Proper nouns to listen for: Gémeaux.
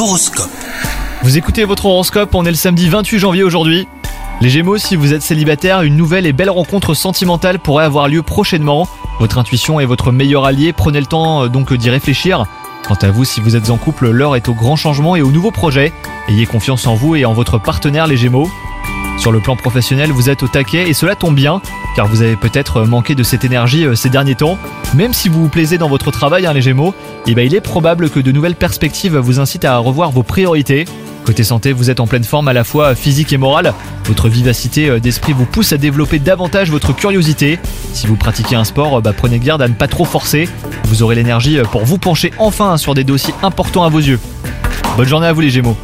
l'horoscope. Vous écoutez votre horoscope, on est le samedi 28 janvier aujourd'hui. Les Gémeaux, si vous êtes célibataire, une nouvelle et belle rencontre sentimentale pourrait avoir lieu prochainement. Votre intuition est votre meilleur allié, prenez le temps donc d'y réfléchir. Quant à vous, si vous êtes en couple, l'heure est au grand changement et au nouveau projet. Ayez confiance en vous et en votre partenaire, les Gémeaux. Sur le plan professionnel, vous êtes au taquet et cela tombe bien, car vous avez peut-être manqué de cette énergie ces derniers temps. Même si vous vous plaisez dans votre travail, les Gémeaux, il est probable que de nouvelles perspectives vous incitent à revoir vos priorités. Côté santé, vous êtes en pleine forme à la fois physique et morale. Votre vivacité d'esprit vous pousse à développer davantage votre curiosité. Si vous pratiquez un sport, prenez garde à ne pas trop forcer. Vous aurez l'énergie pour vous pencher enfin sur des dossiers importants à vos yeux. Bonne journée à vous les Gémeaux.